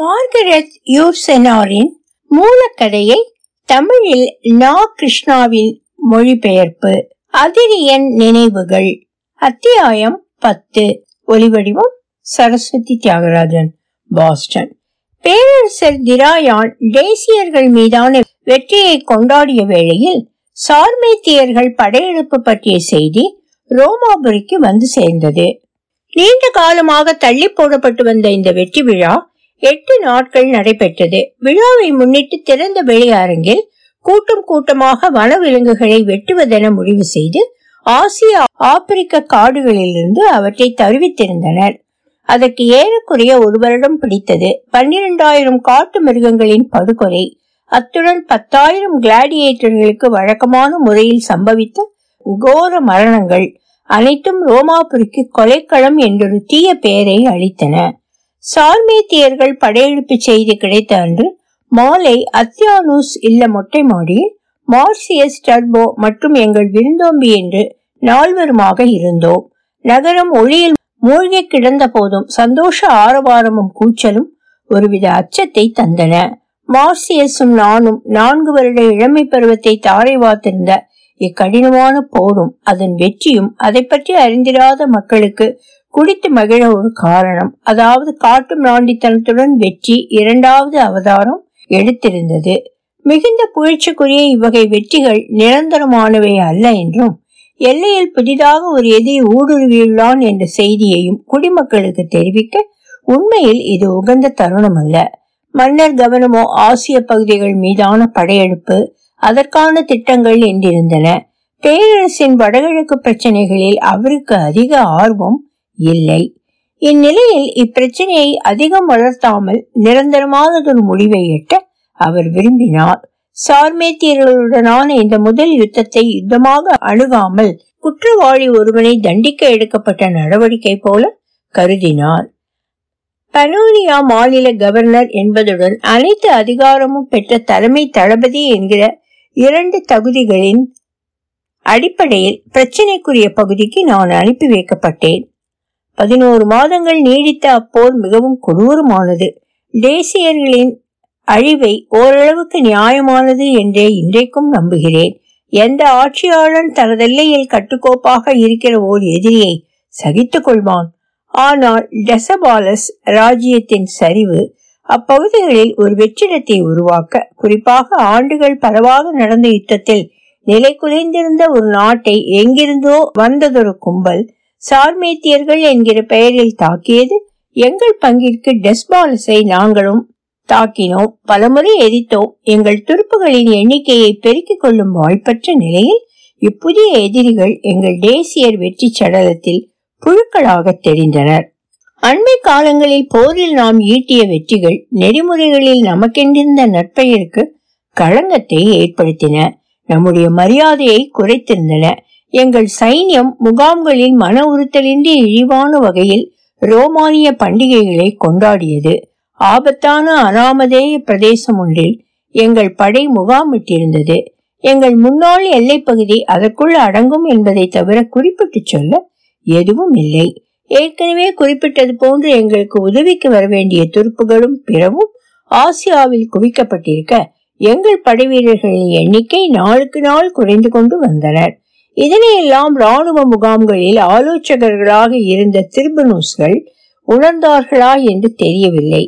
Margaret யூசெனாரின் மூலக்கதையை தமிழில் நா. கிருஷ்ணாவின் மொழிபெயர்ப்பு. அதிரியன் நினைவுகள், அத்தியாயம் 10. ஒலிவடிவம் சரஸ்வதி தியாகராஜன், பாஸ்டன். பேரரசர் திராயான் தேசியர்கள் மீதான வெற்றியை கொண்டாடிய வேளையில் சார்மேத்தியர்கள் படையெடுப்பு பற்றிய செய்தி ரோமாபுரிக்கு வந்து சேர்ந்தது. நீண்ட காலமாக தள்ளி போடப்பட்டு வந்த இந்த வெற்றி விழா 8 நாட்கள் நடைபெற்றது. விழாவை முன்னிட்டு திறந்த வெளியரங்கில் கூட்டம் கூட்டமாக வனவிலங்குகளை வெட்டுவதென முடிவு செய்து ஆசிய ஆப்பிரிக்க காடுகளிலிருந்து அவற்றை தருவித்திருந்தனர். அதற்கு ஏறக்குறைய 1 வருடம் பிடித்தது. 12,000 காட்டு மிருகங்களின் படுகொலை, அத்துடன் 10,000 கிளாடியேட்டர்களுக்கு வழக்கமான முறையில் சம்பவித்த கோர மரணங்கள் அனைத்தும் ரோமாபுரிக்கு கொலைக்களம் என்றொரு தீய பெயரை அளித்தன. சார்மேத்தியர்கள் படையெடுப்பு செய்தி கிடைத்த அன்று மாலை அத்தியானூஸ் இல்ல மொட்டை மாடியில் மார்சியஸ், டர்போ மற்றும் எங்கள் விருந்தோம்பி என்று 4 பேருமாக இருந்தோம். நகரம் ஒளியில் மூழ்கி கிடந்த போதும் சந்தோஷ ஆரவாரமும் கூச்சலும் ஒருவித அச்சத்தை தந்தன. மார்சியஸும் நானும் 4 வருட இளமை பருவத்தை தாரை வார்த்திருந்த இக்கடினமான போரும் அதன் வெற்றியும் அதை பற்றி அறிந்திராத மக்களுக்கு குடித்து மகிழ ஒரு காரணம், அதாவது காட்டும் நாண்டித்தனத்துடன் வெற்றி 2வது அவதாரம் எடுத்திருந்தது. மிகுந்த புகழ்ச்சிக்குரிய இவ்வகை வெற்றிகள் நிரந்தரமானவை அல்ல என்றும், எல்லையில் புதிதாக ஒரு எதிரி ஊடுருவியுள்ளான் என்ற செய்தியையும் குடிமக்களுக்கு தெரிவிக்க உண்மையில் இது உகந்த தருணம் அல்ல. மன்னர் கவனமோ ஆசிய பகுதிகள் மீதான படையெடுப்பு, அதற்கான திட்டங்கள் என்றிருந்தன. பேரரசின் வடகிழக்கு பிரச்சனைகளில் அவருக்கு அதிக ஆர்வம் இல்லை. இந்நிலையில் இப்பிரச்சனையை அதிகம் வளர்த்தாமல் நிரந்தரமானதொரு முடிவை எட்ட அவர் விரும்பினார். சார்மேத்தியர்களுடனான இந்த முதல் யுத்தத்தை யுத்தமாக அணுகாமல் குற்றவாளி ஒருவனை தண்டிக்க எடுக்கப்பட்ட நடவடிக்கை போல கருதினார். பனோனியா மாநில கவர்னர் என்பதுடன் அனைத்து அதிகாரமும் பெற்ற தலைமை தளபதி என்கிற 2 தகுதிகளின் அடிப்படையில் பிரச்சனைக்குரிய பகுதிக்கு நான் அனுப்பி வைக்கப்பட்டேன். 11 மாதங்கள் நீடித்த அப்போர் மிகவும் கொடூரமானது. தேசியர்களின் அழிவை ஓரளவுக்கு நியாயமானது என்றே இன்றைக்கும் நம்புகிறேன். எந்த ஆட்சியாளன் தனது எல்லையில் கட்டுக்கோப்பாக இருக்கிற ஓர் எதிரியை சகித்துக் கொள்வான்? ஆனால் டெசபாலஸ் ராஜ்யத்தின் சரிவு அப்பகுதிகளில் ஒரு வெற்றிடத்தை உருவாக்க, குறிப்பாக ஆண்டுகள் பலவாக நடந்த யுத்தத்தில் நிலை குலைந்திருந்த ஒரு நாட்டை எங்கிருந்தோ வந்ததொரு கும்பல் சார்மேத்தியர்கள் என்கிற பெயரில் தாக்கியது. எங்கள் பங்கிற்கு டெஸ்பாலஸை நாங்களும் தாக்கினோம், பலமுறை எரித்தோம். எங்கள் துருப்புகளின் எண்ணிக்கையை பெருக்கிக் கொள்ளும் வாய்ப்பற்ற நிலையில் இப்புதிய எதிரிகள் எங்கள் தேசியர் வெற்றி சடலத்தில் புழுக்களாக தெரிந்தனர். அண்மை காலங்களில் போரில் நாம் ஈட்டிய வெற்றிகள் நெறிமுறைகளில் நமக்கென்றிருந்த நட்பெயருக்கு களங்கத்தை ஏற்படுத்தின, நம்முடைய மரியாதையை குறைத்திருந்தன. எங்கள் சைன்யம் முகாம்களில் மன உறுத்தலின்றி இழிவான வகையில் ரோமானிய பண்டிகைகளை கொண்டாடியது. ஆபத்தான அனாமதேய பிரதேசம் ஒன்றில் எங்கள் படை முகாமிட்டிருந்தது. எங்கள் முன்னாள் எல்லைப்பகுதி அதற்குள் அடங்கும் என்பதை தவிர குறிப்பிட்டு சொல்ல எதுவும் இல்லை. ஏற்கனவே குறிப்பிட்டது போன்று எங்களுக்கு உதவிக்கு வர வேண்டிய துருப்புகளும் பிறவும் ஆசியாவில் குவிக்கப்பட்டிருக்க எங்கள் படை வீரர்களின் எண்ணிக்கை நாளுக்கு நாள் குறைந்து கொண்டு வந்தனர். இதனையெல்லாம் ராணுவ முகாம்களில் ஆலோசகர்களாக இருந்த திரிபனூஸ்கள் உணர்ந்தார்களா என்று தெரியவில்லை.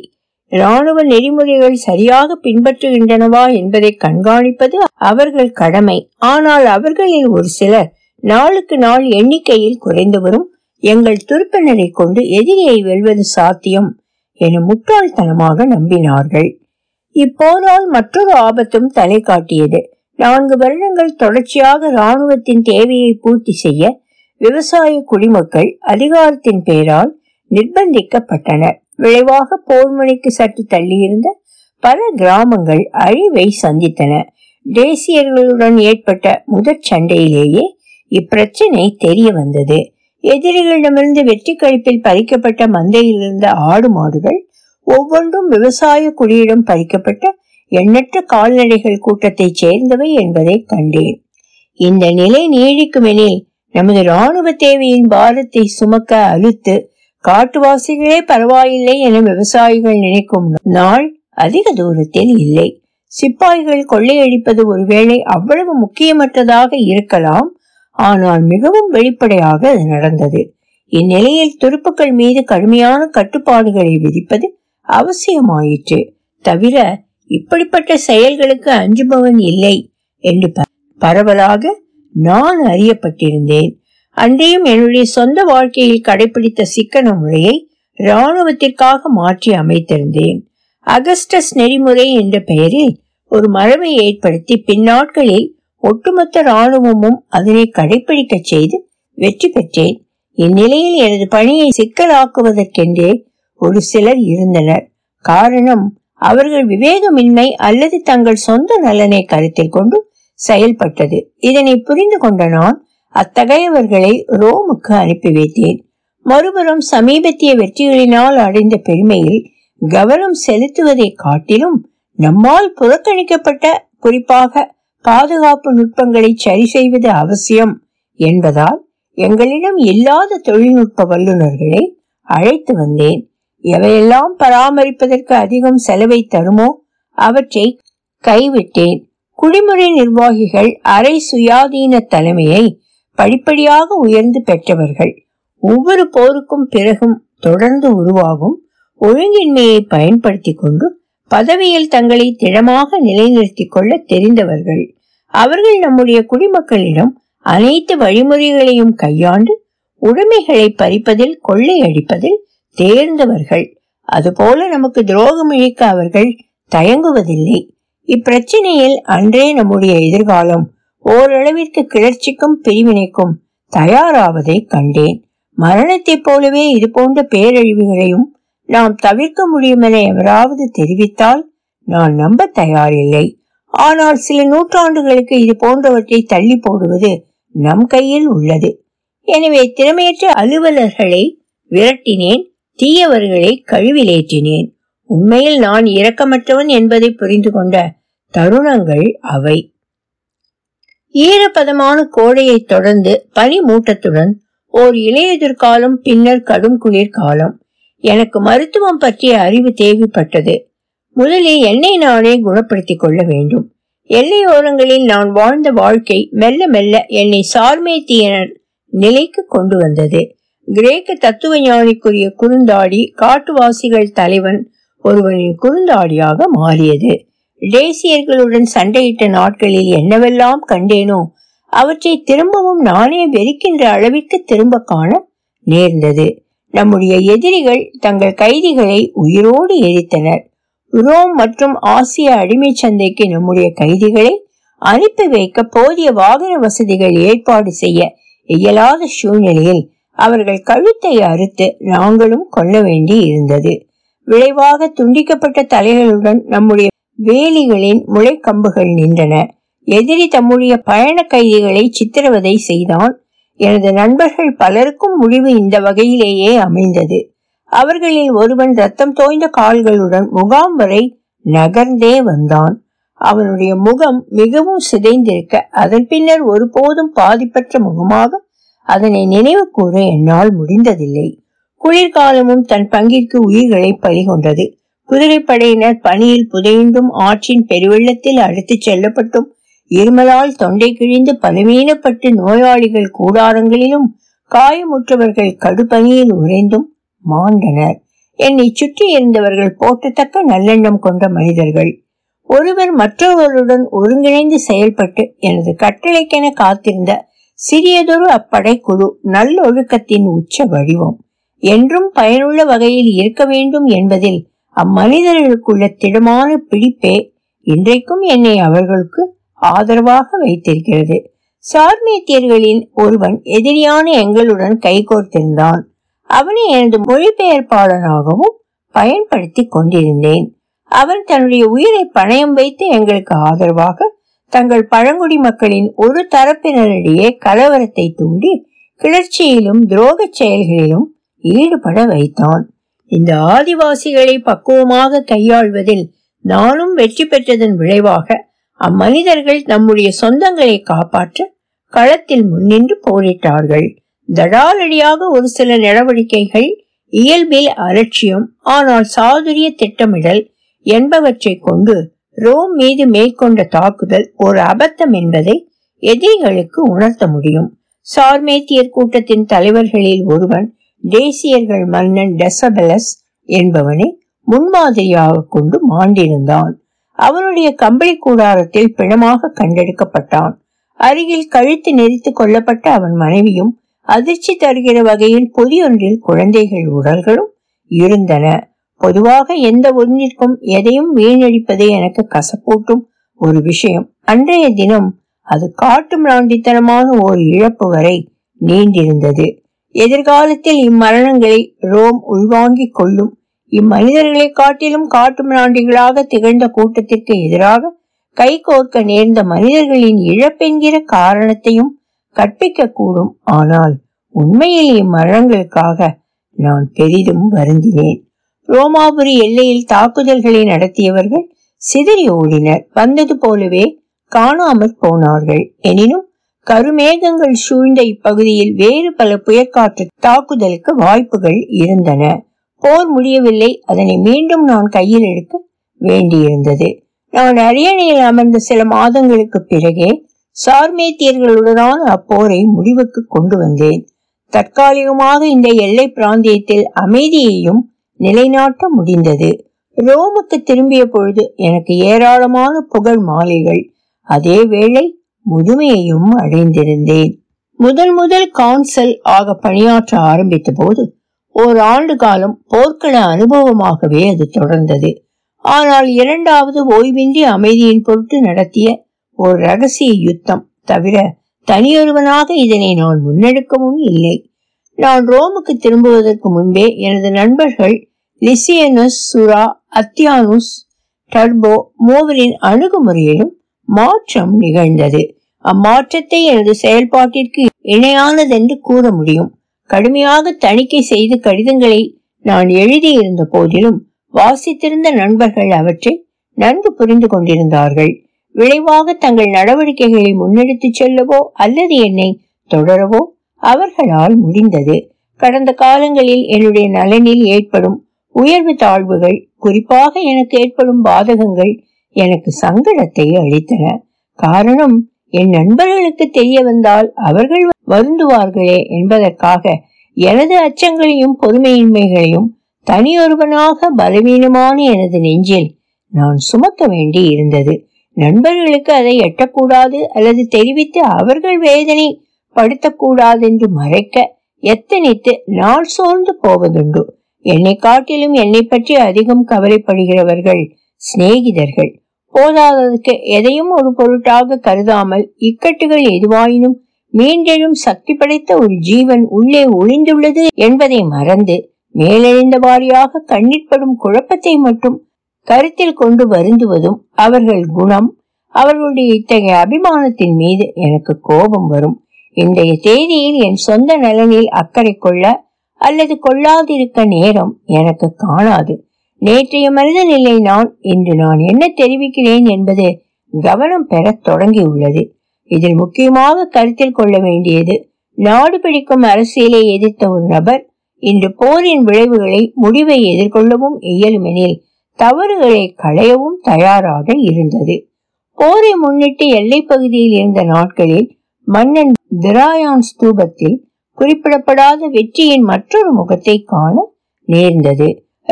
இராணுவ நெறிமுறைகள் சரியாக பின்பற்றுகின்றனவா என்பதை கண்காணிப்பது அவர்கள் கடமை. ஆனால் அவர்களில் ஒரு சிலர் நாளுக்கு நாள் எண்ணிக்கையில் குறைந்து வரும் எங்கள் துருப்பினரை கொண்டு எதிரியை வெல்வது சாத்தியம் என முட்டாள்தனமாக நம்பினார்கள். இப்போரால் மற்றொரு ஆபத்தும் தலை காட்டியது. 4 வருடங்கள் தொடர்ச்சியாக இராணுவத்தின் தேவையை பூர்த்தி செய்ய விவசாய குடிமக்கள் அதிகாரத்தின் பெயரால் நிர்பந்திக்கப்பட்டனர். விளைவாக போர்முனைக்கு சற்று தள்ளியிருந்த பல கிராமங்கள் அழிவை சந்தித்தன. தேசியர்களுடன் ஏற்பட்ட முதற் சண்டையிலேயே இப்பிரச்சனை தெரிய வந்தது. எதிரிகளிடமிருந்து வெற்றி கழிப்பில் பறிக்கப்பட்ட மந்தையிலிருந்த ஆடு மாடுகள் ஒவ்வொன்றும் விவசாய குடியிடம் பறிக்கப்பட்ட எண்ணற்ற கால்நடைகள் கூட்டத்தை சேர்ந்தவை என்பதை கண்டேன். இந்த நிலை நீடிக்குமெனில் நமது இராணுவ தேவையின் பாரத்தை சுமக்க அழுத்து காட்டுவாசிகளே பரவாயில்லை என விவசாயிகள் நினைக்கும் நாள் அதிக தூரத்தில் இல்லை. சிப்பாய்கள் கொள்ளையடிப்பது ஒருவேளை அவ்வளவு முக்கியமற்றதாக இருக்கலாம், ஆனால் மிகவும் வெளிப்படையாக அது நடந்தது. இந்நிலையில் துருப்புக்கள் மீது கடுமையான கட்டுப்பாடுகளை விதிப்பது அவசியமாயிற்று. தவிர இப்படிப்பட்ட செயல்களுக்கு அஞ்சுபவன் இல்லை என்று பரவலாக நான் அறியப்பட்டிருந்தேன். அன்றையும் என்னுடைய சொந்த வாழ்க்கையில் கடைபிடித்த சிக்கன முறையை இராணுவத்திற்காக மாற்றி அமைத்திருந்தேன். அகஸ்டஸ் நெறிமுறை என்ற பெயரில் ஒரு மரபை ஏற்படுத்தி பின்னாட்களில் ஒட்டுமொத்த இராணுவமும் அதனை கடைபிடிக்க செய்து வெற்றி பெற்றேன். இந்நிலையில் எனது பணியை சிக்கலாக்குவதற்கென்றே ஒரு சிலர் இருந்தனர். காரணம், அவர்கள் விவேகமின்மை அல்லது தங்கள் சொந்த நலனை கருத்தில் கொண்டு செயல்பட்டது. இதனை புரிந்து கொண்ட நான் அத்தகையவர்களை ரோமுக்கு அனுப்பி வைத்தேன். மறுபுறம் சமீபத்திய வெற்றிகளினால் அடைந்த பெருமையில் கவனம் செலுத்துவதை காட்டிலும் நம்மால் புறக்கணிக்கப்பட்ட, குறிப்பாக பாதுகாப்பு நுட்பங்களை சரி செய்வது அவசியம் என்பதால் எங்களிடம் இல்லாத தொழில்நுட்ப வல்லுநர்களை அழைத்து வந்தேன். எவையெல்லாம் பராமரிப்பதற்கு அதிகம் செலவை தருமோ அவற்றை கைவிட்டேன். குடிமுறை நிர்வாகிகள் அரை சுயாதீன தலைமையை படிப்படியாக உயர்ந்து பெற்றவர்கள். ஒவ்வொரு போருக்கும் பிறகும் தொடர்ந்து உருவாகும் ஒழுங்கின்மையை பயன்படுத்தி கொண்டு பதவியில் தங்களை திடமாக நிலைநிறுத்திக் கொள்ள தெரிந்தவர்கள். அவர்கள் நம்முடைய குடிமக்களிடம் அனைத்து வழிமுறைகளையும் கையாண்டு உடைமைகளை பறிப்பதில், கொள்ளையடிப்பதில் தேர்ந்தவர்கள். அதுபோல நமக்கு துரோகம் இழைக்க அவர்கள் தயங்குவதில்லை. இப்பிரச்சனையில் அன்றே நம்முடைய எதிர்காலம் ஓரளவிற்கு கிளர்ச்சிக்கும் பிரிவினைக்கும் தயாராவதை கண்டேன். மரணத்தை போலவே இது போன்ற பேரழிவுகளையும் நாம் தவிர்க்க முடியுமென எவராவது தெரிவித்தால் நான் நம்ப தயாரில்லை. ஆனால் சில நூற்றாண்டுகளுக்கு இது போன்றவற்றை தள்ளி போடுவது நம் கையில் உள்ளது. எனவே திறமையற்ற அலுவலர்களை விரட்டினேன், தீயவர்களை கழுவிலேற்றினேன். உண்மையில் நான் இரக்கமற்றவன் என்பதை புரிந்து கொண்ட தருணங்கள் அவை. ஈரப்பதமான கோடையை தொடர்ந்து பனி மூட்டத்துடன் ஓர் இலையுதிர்காலம், பின்னர் கடும் குளிர் காலம். எனக்கு மருத்துவம் பற்றிய அறிவு தேவைப்பட்டது. முதலில் என்னை நானே குணப்படுத்திக் கொள்ள வேண்டும். எல்லையோரங்களில் நான் வாழ்ந்த வாழ்க்கை மெல்ல மெல்ல என்னை சார்மேத்தியனர் நிலைக்கு கொண்டு வந்தது. கிரேக்க தத்துவ ஞானிக்குரிய குறுந்தாடி காட்டுவாசிகள் தலைவன் ஒருவனின் குறுந்தாடியாக மாறியது. தேசியர்களுடன் சண்டையிட்ட நாட்களில் என்னவெல்லாம் கண்டேனோ அவற்றை திரும்பவும் நானே வெறுக்கின்ற அளவிற்கு திரும்ப காண நேர்ந்தது. நம்முடைய எதிரிகள் தங்கள் கைதிகளை உயிரோடு எரித்தனர். ரோம் மற்றும் ஆசிய அடிமை சந்தைக்கு நம்முடைய கைதிகளை அனுப்பி வைக்க போதிய வாகன வசதிகள் ஏற்பாடு செய்ய இயலாத சூழ்நிலையில் அவர்கள் கழுத்தை அறுத்து நாங்களும் கொல்ல வேண்டி இருந்தது. விளைவாக துண்டிக்கப்பட்ட தலைகளுடன் நம்முடைய வேலிகளின் முளை கம்புகள் நின்றன. எதிரி தம்முடைய பயண கைதிகளை சித்திரவதை செய்தான். எனது நண்பர்கள் பலருக்கும் முடிவு இந்த வகையிலேயே அமைந்தது. அவர்களில் ஒருவன் ரத்தம் தோய்ந்த கால்களுடன் முகாம் வரை நகர்ந்தே வந்தான். அவனுடைய முகம் மிகவும் சிதைந்திருக்க அதன் பின்னர் ஒருபோதும் பாதிப்பற்ற முகமாக அதனை நினைவு கூற என்னால் முடிந்ததில்லை. குளிர்காலமும் தன் பங்கிற்கு உயிர்களை பலிகொண்டது. குதிரைப்படையினர் பனியில் புதைந்தும் ஆற்றின் பெருவெள்ளத்தில் அடித்து செல்லப்பட்டும் இருமலால் தொண்டை கிழிந்து பலவீனப்பட்டு நோயாளிகள் கூடாரங்களிலும் காயமுற்றவர்கள் கடுப்பனியில் உறைந்தும் மாண்டனர். என்னை சுற்றி இருந்தவர்கள் போற்றத்தக்க நல்லெண்ணம் கொண்ட மனிதர்கள். ஒருவர் மற்றவர்களுடன் ஒருங்கிணைந்து செயல்பட்டு எனது கட்டளைக்கென காத்திருந்த சிறியதொரு அப்படை குழு நல்லொழுக்கத்தின் உச்ச வடிவம். என்றும் பயனுள்ள வகையில் இருக்க வேண்டும் என்பதில் அம்மனிதர்களுக்குள்ள திடமான பிடிப்பே இன்றைக்கும் என்னை அவர்களுக்கு ஆதரவாக வைத்திருக்கிறது. சார்மேத்தியர்களின் ஒருவன் எதிரியான எங்களுடன் கைகோர்த்திருந்தான். அவனை எனது மொழிபெயர்ப்பாளனாகவும் பயன்படுத்தி கொண்டிருந்தேன். அவன் தன்னுடைய உயிரை பணயம் வைத்து எங்களுக்கு ஆதரவாக தங்கள் பழங்குடி மக்களின் ஒரு தரப்பினரிடையே கலவரத்தை தூண்டி கிளர்ச்சியிலும் துரோக செயல்களிலும் ஈடுபட வைத்தான். இந்த ஆதிவாசிகளை பக்குவமாக கையாள்வதில் நானும் வெற்றி பெற்றதன் விளைவாக அம்மனிதர்கள் நம்முடைய சொந்தங்களை காப்பாற்ற களத்தில் முன்னின்று போரிட்டார்கள். தடாலடியாக ஒரு சில நடவடிக்கைகள் இயல்பில் அலட்சியம் ஆனால் சாதுரிய திட்டமிடல் என்பவற்றை கொண்டு ரோம் மீது மேற்கொண்ட தாக்குதல் ஒரு அபத்தம் என்பதை எதிரிகளுக்கு உணர்த்த முடியும். சார்மேத்தியர் கூட்டத்தின் தலைவர்களில் ஒருவன் தேசியர்கள் மன்னன் டெசபெலஸ் என்பவனை முன்மாதிரியாக கொண்டு மாண்டிருந்தான். அவனுடைய கம்பளி கூடாரத்தில் பிணமாக கண்டெடுக்கப்பட்டான். அருகில் கழுத்து நெறித்து கொல்லப்பட்ட அவன் மனைவியும் அதிர்ச்சி தருகிற வகையில் பொதியொன்றில் குழந்தைகள் உடல்களும் இருந்தன. பொதுவாக எந்த ஒன்றிற்கும் எதையும் வீணடிப்பதே எனக்கு கசப்பூட்டும் ஒரு விஷயம். அன்றைய தினம் அது காட்டும் ராண்டித்தனமான ஒரு இழப்பு வரை நீண்டிருந்தது. எதிர்காலத்தில் இம்மரணங்களை ரோம் உள்வாங்கிக் கொள்ளும். இம்மனிதர்களை காட்டிலும் காட்டும் ராண்டிகளாக திகழ்ந்த கூட்டத்திற்கு எதிராக கை கோர்க்க நேர்ந்த மனிதர்களின் இழப்பென்கிற காரணத்தையும் கற்பிக்க கூடும். ஆனால் உண்மையில் இம்மரணங்களுக்காக நான் பெரிதும் வருந்தினேன். ரோமாபுரி எல்லையில் தாக்குதல்களை நடத்தியவர்கள் சிதறி ஓடினர். வந்தது போலவே காணாமல் போனார்கள். எனினும் கருமேகங்கள் சூழ்ந்த இப்பகுதியில் வேறு பல புயற்காற்று தாக்குதலுக்கு வாய்ப்புகள் இருந்தன. போர் முடியவில்லை. அதனை மீண்டும் நான் கையில் எடுக்க வேண்டியிருந்தது. நான் அரியணையில் அமர்ந்த சில மாதங்களுக்கு பிறகே சார்மேத்தியர்களுடனான அப்போரை முடிவுக்கு கொண்டு வந்தேன். தற்காலிகமாக இந்த எல்லை பிராந்தியத்தில் அமைதியையும் நிலைநாட்ட முடிந்தது. ரோமுக்கு திரும்பிய பொழுது எனக்கு ஏராளமான புகழ் மாலைகள், அதே வேளை முதுமையையும் அடைந்திருந்தேன். முதல் முதல் கவுன்சில் ஆக பணியாற்ற ஆரம்பித்த போது ஓர் ஆண்டு காலம் போர்க்கள அனுபவமாகவே அது தொடர்ந்தது. ஆனால் இரண்டாவது ஓய்வின்றி அமைதியின் பொருட்டு நடத்திய ஒரு ரகசிய யுத்தம் தவிர தனியொருவனாக இதனை நான் முன்னெடுக்கவும் இல்லை. நான் ரோமுக்கு திரும்புவதற்கு முன்பே எனது நண்பர்கள் லிசியனஸ், சுரா, அத்தியானுஸ், டர்போ மூவரின் அணுகுமுறையிலும் மாற்றம் நிகழ்ந்தது. அம்மாற்றத்தை எனது செயல்பாட்டிற்கு இணையானதென்று கூற முடியும். கடுமையாக தணிக்கை செய்து கடிதங்களை நான் எழுதியிருந்த போதிலும் வாசித்திருந்த நண்பர்கள் அவற்றை நன்கு புரிந்து கொண்டிருந்தார்கள். விளைவாக தங்கள் நடவடிக்கைகளை முன்னெடுத்து செல்லவோ அல்லது என்னை தொடரவோ அவர்களால் முடிந்தது. கடந்த காலங்களில் என்னுடைய நலனில் ஏற்படும் உயர்வு தாழ்வுகள், குறிப்பாக எனக்கு ஏற்படும் பாதகங்கள் எனக்கு சங்கடத்தை அளித்தன. காரணம், என் நண்பர்களுக்கு தெரிய வந்தால் அவர்கள் வருந்துவார்களே என்பதற்காக எனது அச்சங்களையும் பொறுமையின்மைகளையும் தனியொருவனாக பலவீனமான எனது நெஞ்சில் நான் சுமக்க வேண்டி இருந்தது. நண்பர்களுக்கு அதை எட்டக்கூடாது அல்லது தெரிவித்து அவர்கள் வேதனை படுத்தக்கூடாது என்று மறைக்க எத்தனைத்து நாள் சோர்ந்து போவதுண்டு. என்னை காட்டிலும் என்னை பற்றி அதிகம் கவலைப்படுகிறவர்கள் சிநேகிதர்கள். போதாததுக்கு எதையும் ஒரு பொருட்டாக கருதாமல் இக்கட்டுகள் எதுவாயினும் மீண்டெழும் சக்தி படைத்த ஒரு ஜீவன் உள்ளே ஒளிந்துள்ளது என்பதை மறந்து மேலெழுந்த வாரியாக கண்ணிற்படும் குழப்பத்தை மட்டும் கருத்தில் கொண்டு வருந்துவதும் அவர்கள் குணம். அவர்களுடைய இத்தகைய அபிமானத்தின் மீது எனக்கு கோபம் வரும். இன்றைய தேதியில் என் சொந்த நலனில் அக்கறை கொள்ள அல்லது கொள்ளாதிருக்க நேரம் எனக்கு காணாது. நேற்றைய மனிதனில்லை நான். இன்று நான் என்ன தெரிவிக்கிறேன் என்பது கவனம் பெற தொடங்கியுள்ளது. இதில் முக்கியமாக கருத்தில் கொள்ள வேண்டியது, நாடு பிடிக்கும் அரசியலை எதிர்த்த ஒரு நபர் இன்று போரின் விளைவுகளை முடிவை எதிர்கொள்ளவும் இயலுமெனில் தவறுகளை களையவும் தயாராக இருந்தது. போரை முன்னிட்டு எல்லை பகுதியில் இருந்த நாட்களில் மன்னன் திராயான் ஸ்தூபத்தில் குறிப்பிடப்படாத வெற்றியின் மற்றொரு முகத்தை காண நேர்ந்தது.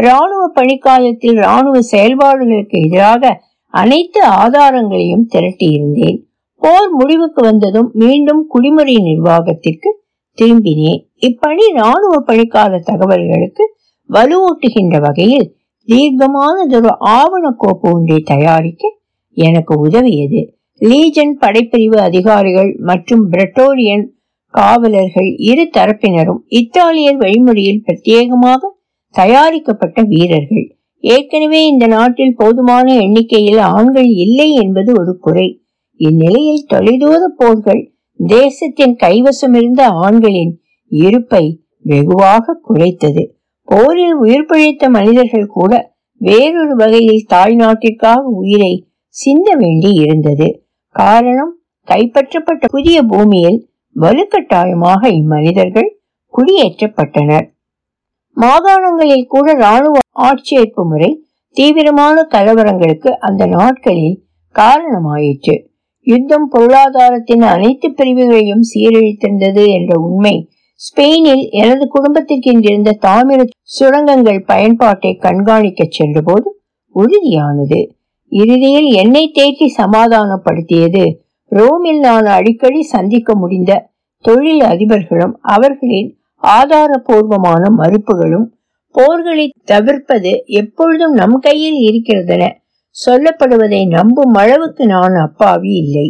இராணுவ பணிக்காலத்தில் இராணுவ செயல்பாடுகளுக்கு எதிராக அனைத்து ஆதாரங்களையும் திரட்டியிருந்தேன். போர் முடிவுக்கு வந்ததும் மீண்டும் குடிமுறை நிர்வாகத்திற்கு திரும்பினேன். இப்பணி இராணுவ பணிக்கால தகவல்களுக்கு வலுவூட்டுகின்ற வகையில் தீர்க்கமானதொரு ஆவண கோப்பு ஒன்றை தயாரிக்க எனக்கு உதவியது. லீஜன் படைப்பிரிவு அதிகாரிகள் மற்றும் பிரெட்டோரியன் காவலர்கள் இரு தரப்பினரும் இத்தாலியர் வழிமுறையில் பிரத்யேகமாக தயாரிக்கப்பட்ட வீரர்கள். ஏற்கனவே இந்த நாட்டில் போதுமான எண்ணிக்கையில் ஆண்கள் இல்லை என்பது ஒரு குறை. இந்நிலையில் தொலைதூர போர்கள் தேசத்தின் கைவசம் இருந்த ஆண்களின் இருப்பை வெகுவாக குறைத்தது. போரில் உயிர் பிழைத்த மனிதர்கள் கூட வேறொரு வகையில் தாய்நாட்டிற்காக உயிரை சிந்த வேண்டி இருந்தது. காரணம், கைப்பற்றப்பட்ட புதிய பூமியில் வலுக்கட்டாயமாக இம்மனிதர்கள் குடியேற்றப்பட்டனர். மாகாணங்களில் கூட ராணுவ ஆட்சேர்ப்பு முறை தீவிரமான கலவரங்களுக்கு அந்த நாட்களில் காரணமாயிற்று. யுத்தம் பொருளாதாரத்தின் அனைத்து பிரிவுகளையும் சீரழித்திருந்தது என்ற உண்மை ஸ்பெயினில் எனது குடும்பத்திற்கு இருந்த தாமிர சுரங்கங்கள் பயன்பாட்டை கண்காணிக்க சென்றபோது உறுதியானது. இறுதியில் என்னை தேற்றி சமாதானப்படுத்தியது ரோமில் நான் அடிக்கடி சந்திக்க முடிந்த தொழில் அதிபர்களும் அவர்களின் ஆதாரபூர்வமான மறுப்புகளும் போர்களை தவிர்ப்பது எப்பொழுதும் நம் கையில் இருக்கிறதென சொல்லப்படுவதை நம்பும் அளவுக்கு நான் அப்பாவி இல்லை.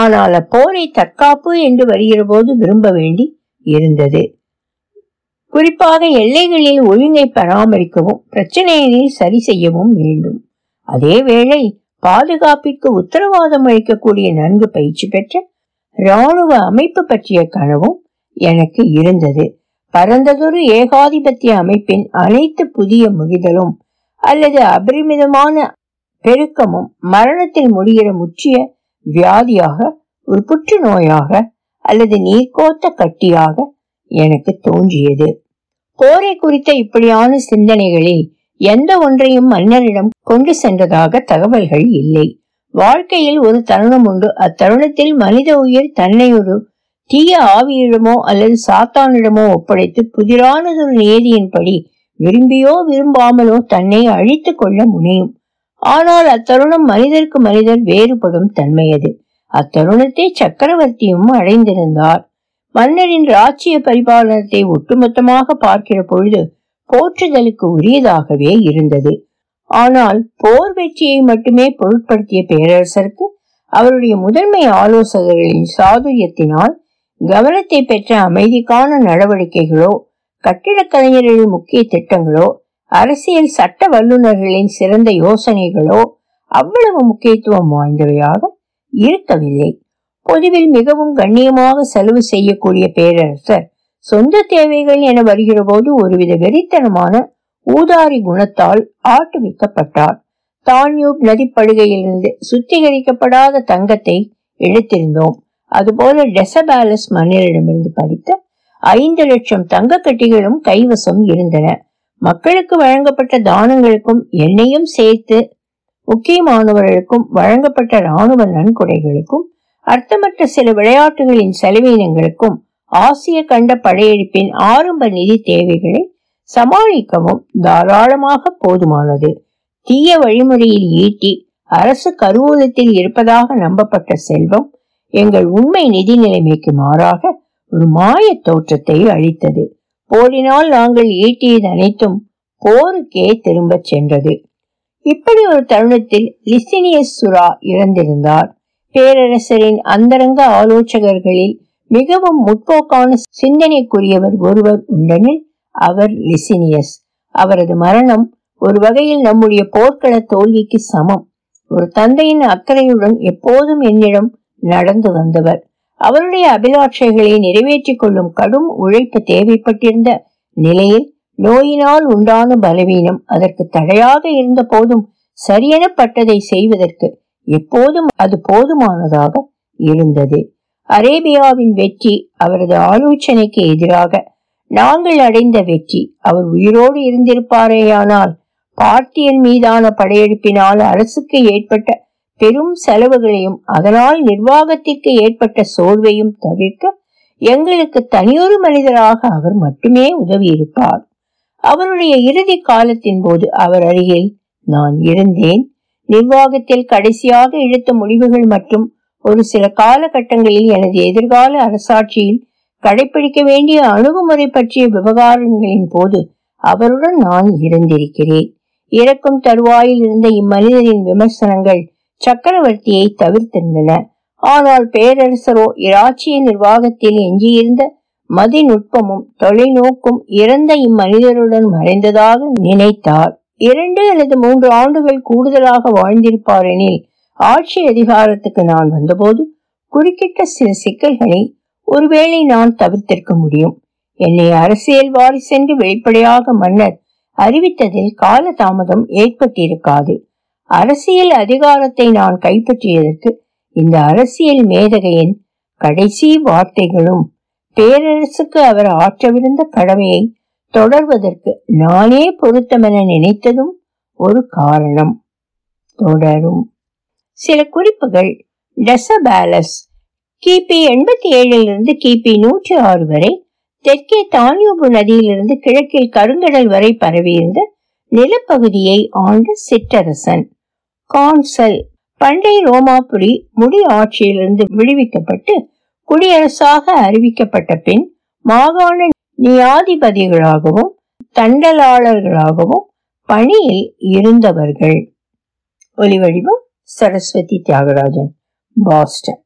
ஆனால் அப்போரை தற்காப்பு என்று வருகிற போது விரும்ப வேண்டி இருந்தது. குறிப்பாக எல்லைகளில் ஒழுங்கை பராமரிக்கவும் பிரச்சனையை சரி செய்யவும் வேண்டும். அதேவேளை பாதுகாப்பிற்கு உத்தரவாதம் அளிக்கக்கூடிய நன்கு பயிற்சி பெற்ற இராணுவ அமைப்பு பற்றிய கனவும் எனக்கு இருந்தது. பரந்ததொரு ஏகாதிபத்திய அமைப்பின் அனைத்து புதிய முகிதலும் அல்லது அபரிமிதமான பெருக்கமும் மரணத்தில் முடிகிற முற்றிய வியாதியாக, ஒரு புற்றுநோயாக அல்லது நீர்கோத்த கட்டியாக எனக்கு தோன்றியது. போரை குறித்த இப்படியான சிந்தனைகளில் எந்த ஒன்றையும் மன்னரிடம் கொண்டு சென்றதாக தகவல்கள் இல்லை. வாழ்க்கையில் ஒரு தருணம் உண்டு, அத்தருணத்தில் மனித உயிர் தன்னை ஒரு தீய ஆவியிடமோ அல்லது சாத்தானிடமோ ஒப்படைத்து புதிரானதொரு நியதியின்படி விரும்பியோ விரும்பாமலோ தன்னை அழித்து கொள்ள முனையும். ஆனால் அத்தருணம் மனிதருக்கு மனிதர் வேறுபடும் தன்மையது. அத்தருணத்தை சக்கரவர்த்தியும் அடைந்திருந்தார். மன்னரின் ராஜ்ய பரிபாலனத்தை ஒட்டுமொத்தமாக பார்க்கிற பொழுது போற்றுதலுக்கு உரியதாகவே இருந்தது. ஆனால் போர் வெற்றியை மட்டுமே பொருட்படுத்திய பேரரசருக்கு அவருடைய முதன்மை ஆலோசகர்களின் சாதுரியத்தினால் கவனத்தை பெற்ற அமைதிக்கான நடவடிக்கைகளோ, கட்டிடக்கலைஞர்களின் முக்கிய திட்டங்களோ, அரசியல் சட்ட வல்லுநர்களின் சிறந்த யோசனைகளோ அவ்வளவு முக்கியத்துவம் வாய்ந்தவையாக இருக்கவில்லை. பொதுவில் மிகவும் கண்ணியமாக செலவு செய்யக்கூடிய பேரரசர் சொந்த தேவைகள் என வருகிற போது ஒருவித வெறித்தனமான ஊதாரி குணத்தால் ஆட்டுவிக்கப்பட்டார். டான்யூப் நதிப்படுகையிலிருந்து சுத்திகரிக்கப்படாத தங்கத்தை எடுத்திருந்தோம். அதுபோல டெசபாலஸ் மன்னரிடமிருந்து பறித்த 5 லட்சம் தங்க கட்டிகளும் கைவசம் இருந்தன. மக்களுக்கு வழங்கப்பட்ட தானங்களுக்கும் எண்ணெயும் சேர்த்து முக்கியமானவர்களுக்கும் வழங்கப்பட்ட இராணுவ நன்கொடைகளுக்கும் அர்த்தமற்ற சில விளையாட்டுகளின் செலவினங்களுக்கும் ஆசிய கண்ட படையெடுப்பின் ஆரம்ப நிதி தேவைகளை சமாளிக்கவும் தாராளமாக போதுமானது. தீய வழிமுறையில் ஈட்டி அரசு கருவூலத்தில் இருப்பதாக நம்பப்பட்ட செல்வம் எங்கள் உண்மை நிதி நிலைமைக்கு மாறாக ஒரு மாய தோற்றத்தை அளித்தது. போரினால் நாங்கள் ஈட்டியது அனைத்தும் போருக்கே திரும்ப சென்றது. இப்படி ஒரு தருணத்தில் லிசினியஸ் சுரா இறந்திருந்தார். பேரரசரின் அந்தரங்க ஆலோசகர்களில் மிகவும் முற்போக்கான சிந்தனைக்குரியவர் ஒருவர் உண்டனில் அவர் லிசினியஸ். அவரது மரணம் ஒரு வகையில் நம்முடைய போர்க்கள தோல்விக்கு சமம். ஒரு தந்தையின் அக்கறையுடன் எப்போதும் என்னிடம் நடந்து வந்தவர். அவருடைய அபிலாட்சைகளை நிறைவேற்றிக் கொள்ளும் கடும் உழைப்பு தேவைப்பட்டிருந்த நிலையில் நோயினால் உண்டான பலவீனம் அதற்கு தடையாக இருந்த போதும் சரியென பட்டதை செய்வதற்கு எப்போதும் அது போதுமானதாக இருந்தது. அரேபியாவின் வெற்றி அவரது ஆலோசனைக்கு எதிராக நாங்கள் அடைந்த வெற்றி. அவர் உயிரோடு இருந்திருப்பாரேயானால் பார்த்தியன் மீதான படையெடுப்பினால் அரசுக்கு ஏற்பட்ட பெரும் செலவுகளையும் அதனால் நிர்வாகத்திற்கு ஏற்பட்ட சோர்வையும் தவிர்க்க எங்களுக்கு தனியொரு மனிதராக அவர் மட்டுமே உதவியிருப்பார். அவருடைய இறுதி காலத்தின் போது அவர் அருகில் நான் இருந்தேன். நிர்வாகத்தில் கடைசியாக எடுத்த முடிவுகள் மற்றும் ஒரு சில காலகட்டங்களில் எனது எதிர்கால அரசாட்சியில் கடைபிடிக்க வேண்டிய அணுகுமுறை பற்றிய விவகாரங்களின் போது அவருடன் நான் இருந்திருக்கிறேன். இறக்கும் தருவாயில் இருந்த இம்மனிதரின் விமர்சனங்கள் சக்கரவர்த்தியை தவிர்த்திருந்தன. ஆனால் பேரரசரோ இராச்சிய நிர்வாகத்தில் எஞ்சியிருந்த மதிநுட்பமும் தொலைநோக்கும் இறந்த இம்மனிதருடன் மறைந்ததாக நினைத்தார். 2 அல்லது 3 ஆண்டுகள் கூடுதலாக வாழ்ந்திருப்பாரெனில் ஆட்சி அதிகாரத்துக்கு நான் வந்தபோது குறுக்கிட்ட சில சிக்கல்களை ஒருவேளை நான் தவிர்த்திருக்க முடியும். என்னை அரசியல் வாரிசென்று வெளிப்படையாக மன்னர் அறிவித்ததில் கால தாமதம் ஏற்பட்டிருக்காது. அரசியல் அதிகாரத்தை நான் கைப்பற்றியதற்கு இந்த அரசியல் மேதகையின் கடைசி வார்த்தைகளும் பேரரசுக்கு அவர் ஆற்றவிருந்த கடமையை தொடர்வதற்கு நானே பொருத்தமென நினைத்ததும் ஒரு காரணம். தொடரும் சில குறிப்புகள். டெசபாலஸ் கிபி 87 கிபி 106 வரை தெற்கே தானியூபு நதியிலிருந்து கிழக்கில் கருங்கடல் வரை பரவியிருந்த நிலப்பகுதியை ஆண்ட சிற்றரசன். கான்சல் பண்டைய ரோமாபுரி முடி ஆட்சியிலிருந்து விடுவிக்கப்பட்டு குடியரசாக அறிவிக்கப்பட்ட பின் மாகாண நியாதிபதிகளாகவும் தண்டலாளர்களாகவும் பணியில் இருந்தவர்கள். ஒலிவடிவம் சரஸ்வதி தியாகராஜன், பாஸ்டன்.